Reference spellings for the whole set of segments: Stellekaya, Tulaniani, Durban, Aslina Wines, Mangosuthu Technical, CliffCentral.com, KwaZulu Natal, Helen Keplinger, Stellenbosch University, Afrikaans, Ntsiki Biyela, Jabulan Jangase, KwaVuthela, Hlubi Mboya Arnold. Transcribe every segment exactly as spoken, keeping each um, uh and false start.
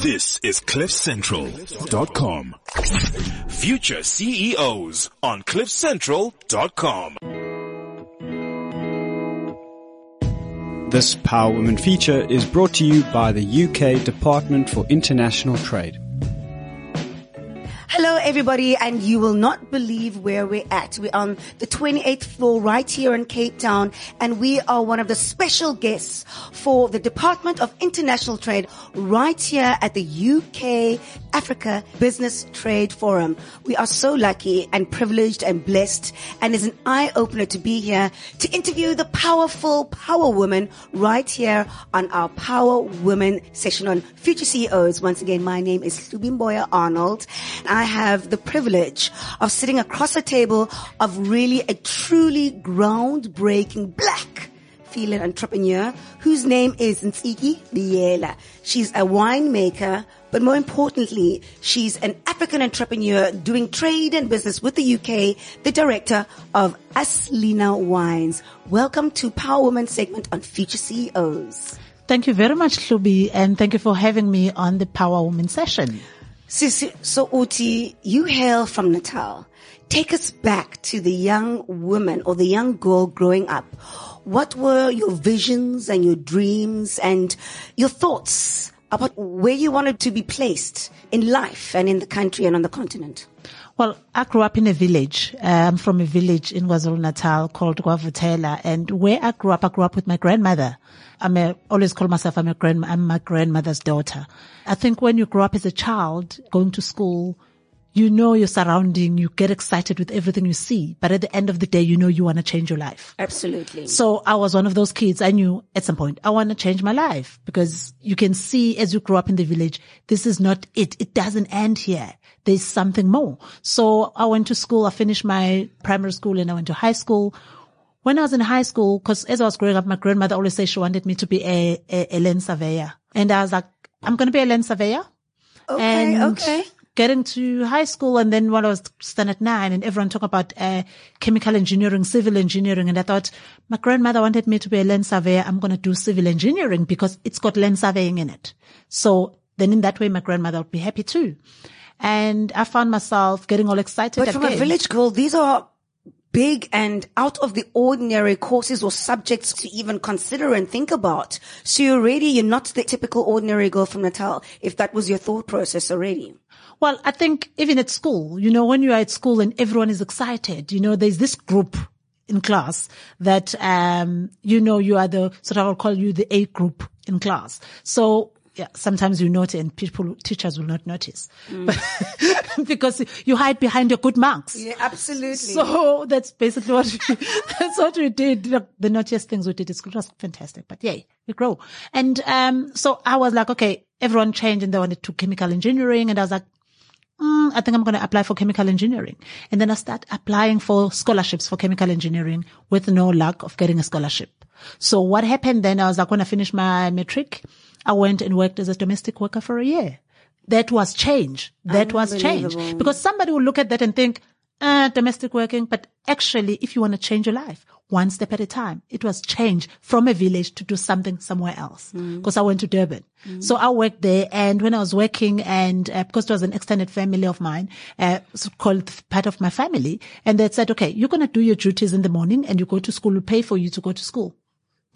This is cliff central dot com. Future C E Os on cliff central dot com. This Power Women feature is brought to you by the U K Department for International Trade. Hello everybody, and you will not believe where we're at. We're on the twenty-eighth floor right here in Cape Town, and we are one of the special guests for the Department of International Trade right here at the U K Africa Business Trade Forum. We are so lucky and privileged and blessed, and it's an eye-opener to be here to interview the powerful power woman right here on our Power Women session on Future C E Os. Once again, my name is Hlubi Mboya Arnold. I I have the privilege of sitting across a table of really a truly groundbreaking black female entrepreneur whose name is Ntsiki Biyela. She's a winemaker, but more importantly, she's an African entrepreneur doing trade and business with the U K, the director of Aslina Wines. Welcome to Power Women segment on Future C E Os. Thank you very much, Hlubi, and thank you for having me on the Power Women session. Sisi so Uti, you hail from Natal. Take us back to the young woman or the young girl growing up. What were your visions and your dreams and your thoughts about where you wanted to be placed in life and in the country and on the continent? Well, I grew up in a village. I'm um, from a village in KwaZulu Natal called KwaVuthela, and where I grew up, I grew up with my grandmother. I'm a, always call myself, I'm a grand, I'm my grandmother's daughter. I think when you grow up as a child, going to school, you know your surrounding, you get excited with everything you see, but at the end of the day, you know you want to change your life. Absolutely. So I was one of those kids. I knew at some point, I want to change my life, because you can see as you grow up in the village, this is not it. It doesn't end here. There's something more. So I went to school. I finished my primary school and I went to high school. When I was in high school, because as I was growing up, my grandmother always said she wanted me to be a, a, a land surveyor. And I was like, I'm going to be a land surveyor. Okay, and okay. Getting to high school, and then when I was standard nine, and everyone talked about uh, chemical engineering, civil engineering, and I thought, my grandmother wanted me to be a land surveyor. I'm going to do civil engineering because it's got land surveying in it. So then in that way, my grandmother would be happy too. And I found myself getting all excited again. But from a village girl, these are big and out of the ordinary courses or subjects to even consider and think about. So you're already, you're not the typical ordinary girl from Natal, if that was your thought process already. Well, I think even at school, you know, when you are at school and everyone is excited, you know, there's this group in class that, um, you know, you are the, sort of, I'll call you the A group in class. So, yeah, sometimes you notice and people, teachers will not notice, mm. but because you hide behind your good marks. Yeah, absolutely. So that's basically what we, that's what we did. The naughtiest things we did. It was fantastic, but yeah, we grow. And, um, so I was like, okay, everyone changed and they wanted to chemical engineering. And I was like, mm, I think I'm going to apply for chemical engineering. And then I start applying for scholarships for chemical engineering with no luck of getting a scholarship. So what happened then? I was like, when I finished my matric, I went and worked as a domestic worker for a year. That was change. That was change. Because somebody will look at that and think, uh, domestic working. But actually, if you want to change your life, one step at a time, it was change from a village to do something somewhere else. Because mm. I went to Durban. Mm. So I worked there. And when I was working, and uh, because it was an extended family of mine, uh, called part of my family, and they said, okay, you're going to do your duties in the morning and you go to school. We'll pay for you to go to school.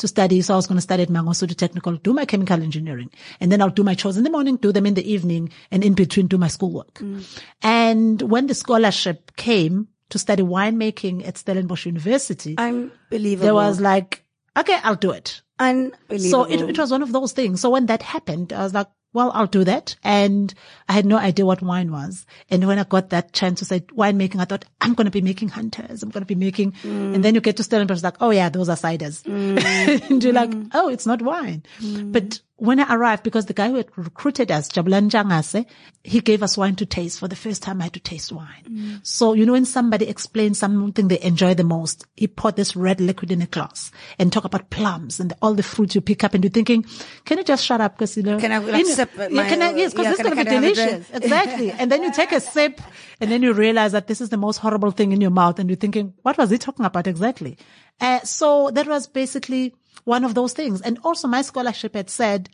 To study. So I was going to study at Mangosuthu Technical, do my chemical engineering, and then I'll do my chores in the morning, do them in the evening, and in between do my schoolwork. Mm. And when the scholarship came to study winemaking at Stellenbosch University, unbelievable. There was like, okay, I'll do it. Unbelievable. So it, it was one of those things. So when that happened, I was like, well, I'll do that. And I had no idea what wine was. And when I got that chance to say winemaking, I thought, I'm going to be making hunters. I'm going to be making. Mm. And then you get to Stellenbosch, like, oh, yeah, those are ciders. Mm. And you're mm. like, oh, it's not wine. Mm. But when I arrived, because the guy who had recruited us, Jabulan Jangase, he gave us wine to taste. For the first time, I had to taste wine. Mm. So, you know, when somebody explains something they enjoy the most, he poured this red liquid in a glass and talk about plums and all the fruits you pick up. And you're thinking, can you just shut up? Because, you know, can I like, you know, my, yeah, can I, yes, because yeah, this is going to be delicious. Exactly. And then you take a sip and then you realize that this is the most horrible thing in your mouth. And you're thinking, what was he talking about exactly? Uh, so that was basically one of those things. And also my scholarship had said,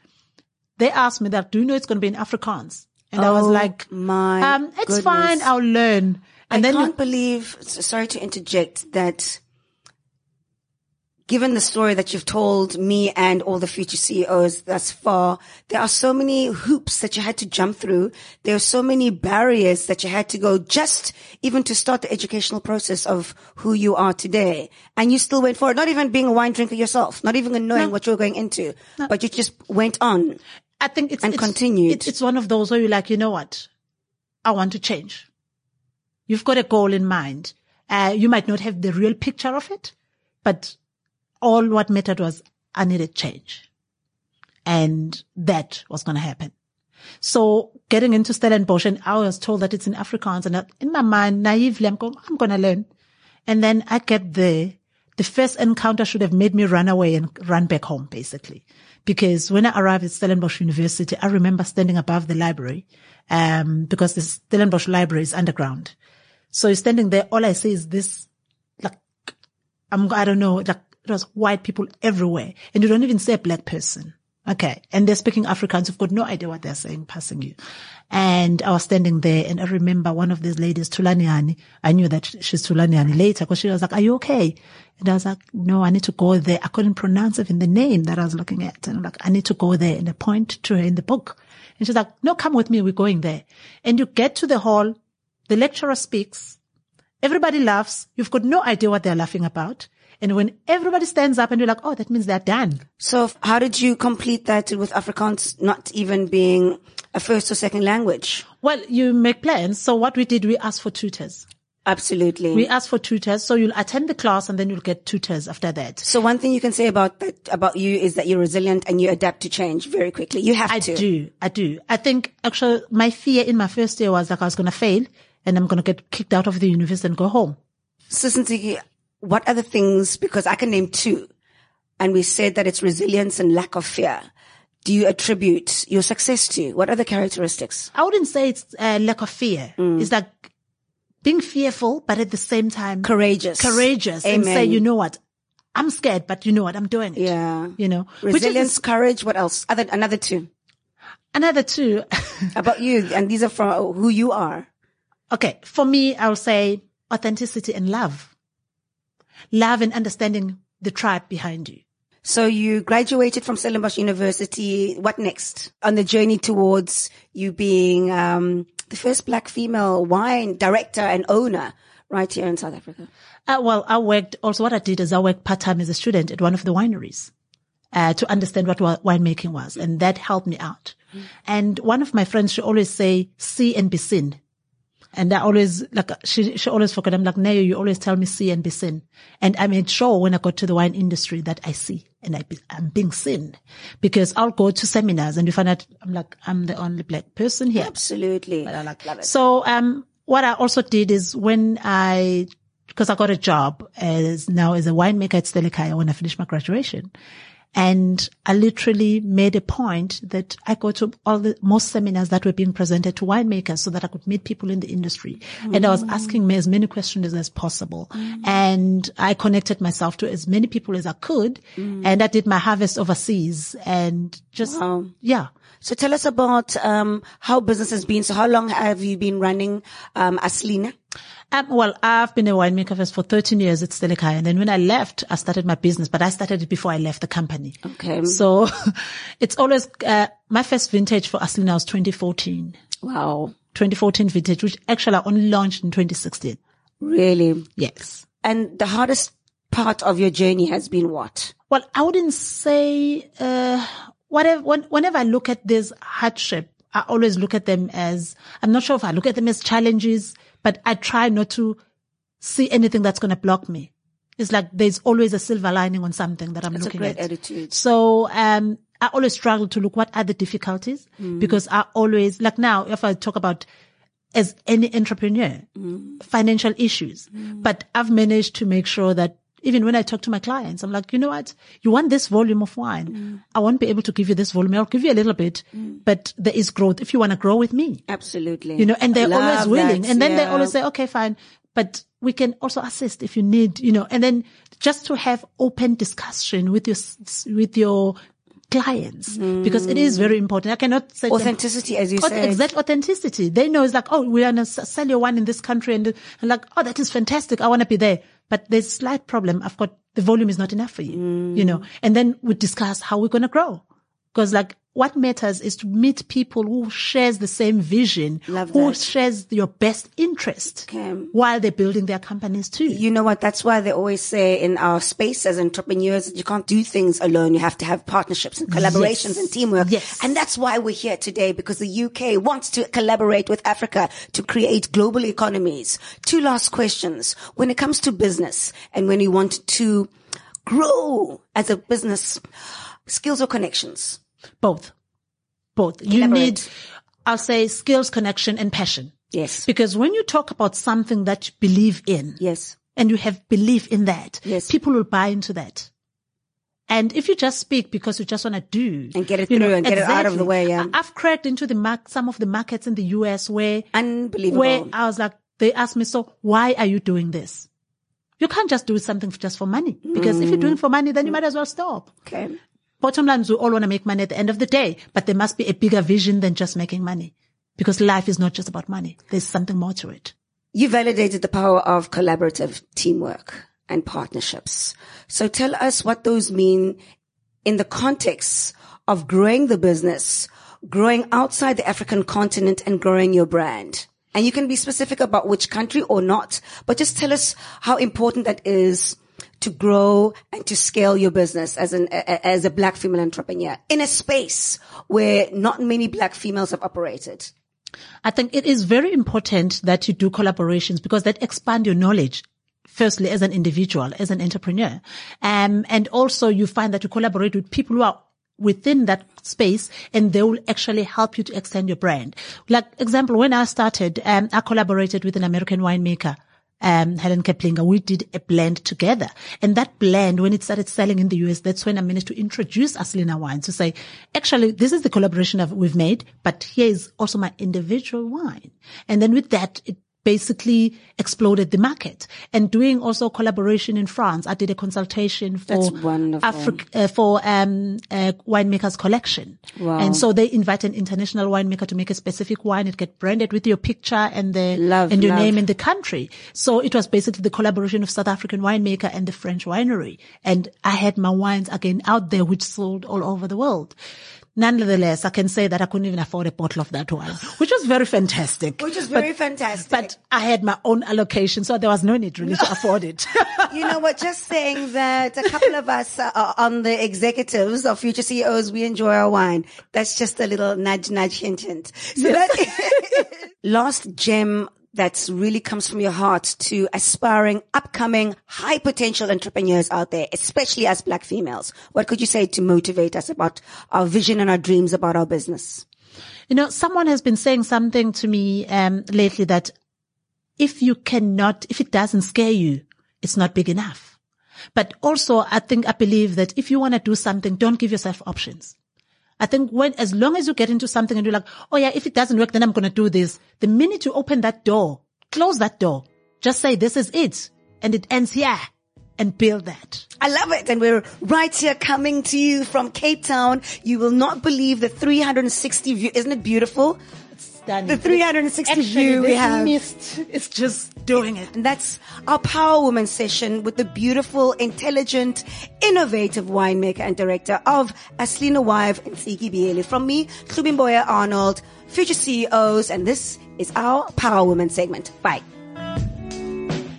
they asked me that, do you know it's going to be in Afrikaans? And oh, I was like, my um, it's goodness. fine. I'll learn. And I then can't believe, sorry to interject, that given the story that you've told me and all the future C E Os thus far, there are so many hoops that you had to jump through. There are so many barriers that you had to go just even to start the educational process of who you are today. And you still went for it, not even being a wine drinker yourself, not even knowing no. what you were going into, no. but you just went on. I think it's, and it's, continued. It's, it's one of those where you're like, you know what? I want to change. You've got a goal in mind. Uh, you might not have the real picture of it, but all what mattered was I needed change, and that was going to happen. So getting into Stellenbosch, and I was told that it's in Afrikaans, and in my mind, naively, I'm going, I'm going to learn. And then I get there. The first encounter should have made me run away and run back home, basically, because when I arrived at Stellenbosch University, I remember standing above the library, um, because the Stellenbosch library is underground. So you're standing there. All I see is this, like, I'm, I don't know, like, it was white people everywhere, and you don't even see a black person. Okay. And they're speaking Afrikaans. You've got no idea what they're saying, passing you. And I was standing there, and I remember one of these ladies, Tulaniani. I knew that she's Tulaniani later, because she was like, are you okay? And I was like, no, I need to go there. I couldn't pronounce even the name that I was looking at. And I'm like, I need to go there. And I point to her in the book. And she's like, no, come with me. We're going there. And you get to the hall. The lecturer speaks. Everybody laughs. You've got no idea what they're laughing about. And when everybody stands up and you're like, oh, that means they're done. So how did you complete that with Afrikaans not even being a first or second language? Well, you make plans. So what we did, we asked for tutors. Absolutely. We asked for tutors. So you'll attend the class and then you'll get tutors after that. So one thing you can say about that, about you, is that you're resilient and you adapt to change very quickly. You have I to. I do. I do. I think actually my fear in my first year was like I was going to fail and I'm going to get kicked out of the university and go home. Ntsiki, what other things, because I can name two, and we said that it's resilience and lack of fear, do you attribute your success to? What other characteristics? I wouldn't say it's uh, lack of fear. Mm. It's like being fearful, but at the same time. Courageous. Courageous. Amen. And say, you know what? I'm scared, but you know what? I'm doing it. Yeah. You know. Resilience, is, courage. What else? Other, another two. Another two. About you. And these are from who you are. Okay. For me, I'll say authenticity and love. Love and understanding the tribe behind you. So you graduated from Stellenbosch University. What next? On the journey towards you being um, the first black female wine director and owner right here in South Africa. Uh, well, I worked, also what I did is I worked part-time as a student at one of the wineries uh, to understand what winemaking was. And that helped me out. Mm. And one of my friends, she always say, see and be seen. And I always, like, she, she always forgot. I'm like, Nayo, you always tell me see and be seen. And I made sure when I got to the wine industry that I see and I be, I'm being seen, because I'll go to seminars and you find out I'm like, I'm the only black person here. Absolutely. But I like, love it. So, um, what I also did is when I, cause I got a job as now as a winemaker at Stellekaya when I finished my graduation. And I literally made a point that I go to all the most seminars that were being presented to winemakers so that I could meet people in the industry. Mm. And I was asking me as many questions as possible. Mm. And I connected myself to as many people as I could. Mm. And I did my harvest overseas and just, wow. yeah. So tell us about, um, how business has been. So how long have you been running, um, Aslina? Um, well, I've been a winemaker first for thirteen years at Stellekaya. And then when I left, I started my business, but I started it before I left the company. Okay. So it's always, uh, my first vintage for Aslina was twenty fourteen. Wow. twenty fourteen vintage, which actually I only launched in twenty sixteen. Really? Yes. And the hardest part of your journey has been what? Well, I wouldn't say, uh, whatever, when, whenever I look at this hardship, I always look at them as, I'm not sure if I look at them as challenges, but I try not to see anything that's going to block me. It's like there's always a silver lining on something that I'm that's looking at. That's a great attitude. So um I always struggle to look what are the difficulties, mm. because I always, like now, if I talk about as any entrepreneur, mm. financial issues, mm. but I've managed to make sure that even when I talk to my clients, I'm like, you know what? You want this volume of wine. Mm. I won't be able to give you this volume. I'll give you a little bit, mm. but there is growth if you want to grow with me. Absolutely. You know, and they're always willing. That. And then yeah. they always say, okay, fine, but we can also assist if you need, you know, and then just to have open discussion with your, with your clients, mm. because it is very important. I cannot say authenticity, them, as you auth- said. Exact authenticity. They know it's like, oh, we're going to sell your wine in this country, and, and like, oh, that is fantastic. I want to be there. But there's a slight problem. I've got the volume is not enough for you, mm. you know. And then we discuss how we're going to grow, because like what matters is to meet people who shares the same vision, Love who that. shares your best interest, okay. while they're building their companies too. You know what? That's why they always say in our space as entrepreneurs, you can't do things alone. You have to have partnerships and collaborations yes. and teamwork. Yes. And that's why we're here today, because the U K wants to collaborate with Africa to create global economies. Two last questions. When it comes to business and when you want to grow as a business, skills or connections? Both. Both. Elaborate. You need, I'll say, skills, connection, and passion. Yes. Because when you talk about something that you believe in. Yes. And you have belief in that. Yes. People will buy into that. And if you just speak because you just want to do. And get it through know, and get exactly. it out of the way. Yeah. I've cracked into the mark, some of the markets in the U S where. Unbelievable. Where I was like, they asked me, so why are you doing this? You can't just do something just for money. Because mm. if you're doing it for money, then you might as well stop. Okay. Bottom line is we all want to make money at the end of the day, but there must be a bigger vision than just making money, because life is not just about money. There's something more to it. You validated the power of collaborative teamwork and partnerships. So tell us what those mean in the context of growing the business, growing outside the African continent, and growing your brand. And you can be specific about which country or not, but just tell us how important that is to grow and to scale your business as an as a black female entrepreneur in a space where not many black females have operated. I think it is very important that you do collaborations, because that expand your knowledge. Firstly, as an individual, as an entrepreneur, um, and also you find that you collaborate with people who are within that space, and they will actually help you to extend your brand. Like example, when I started, um, I collaborated with an American winemaker. Um, Helen Keplinger, we did a blend together. And that blend, when it started selling in the U S, that's when I managed to introduce Aslina Wines to say, actually, this is the collaboration that we've made, but here is also my individual wine. And then with that, it basically exploded the market. And doing also collaboration in France, I did a consultation for Africa, uh, for um uh, winemakers collection. Wow. And so they invite an international winemaker to make a specific wine. It get branded with your picture and the love, and your love. name and the country. So it was basically the collaboration of South African winemaker and the French winery. And I had my wines again out there, which sold all over the world. Nonetheless, I can say that I couldn't even afford a bottle of that wine, which was very fantastic. Which is very but, fantastic. But I had my own allocation, so there was no need really to afford it. You know what? Just saying that a couple of us are on the executives of future C E Os, we enjoy our wine. That's just a little nudge, nudge, hint, hint. So yes. that last gem that really comes from your heart to aspiring, upcoming, high potential entrepreneurs out there, especially as black females. What could you say to motivate us about our vision and our dreams about our business? You know, someone has been saying something to me um, lately that if you cannot, if it doesn't scare you, it's not big enough. But also, I think, I believe that if you want to do something, don't give yourself options. I think when, as long as you get into something and you're like, oh yeah, if it doesn't work, then I'm going to do this. The minute you open that door, close that door, just say, this is it. And it ends here, and build that. I love it. And we're right here coming to you from Cape Town. You will not believe the three sixty view. Isn't it beautiful? Stunning. The three sixty Actually, view we have. Mist. It's just doing it. And that's our Power Woman session with the beautiful, intelligent, innovative winemaker and director of Aslina Wines and Ntsiki Biyela. From me, Hlubi Mboya Arnold, future C E Os, and this is our Power Woman segment. Bye.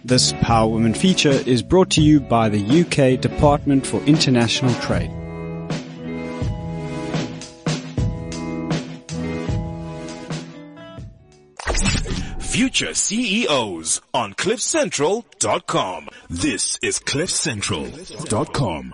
This Power Woman feature is brought to you by the U K Department for International Trade. Future C E Os on cliff central dot com. This is cliff central dot com.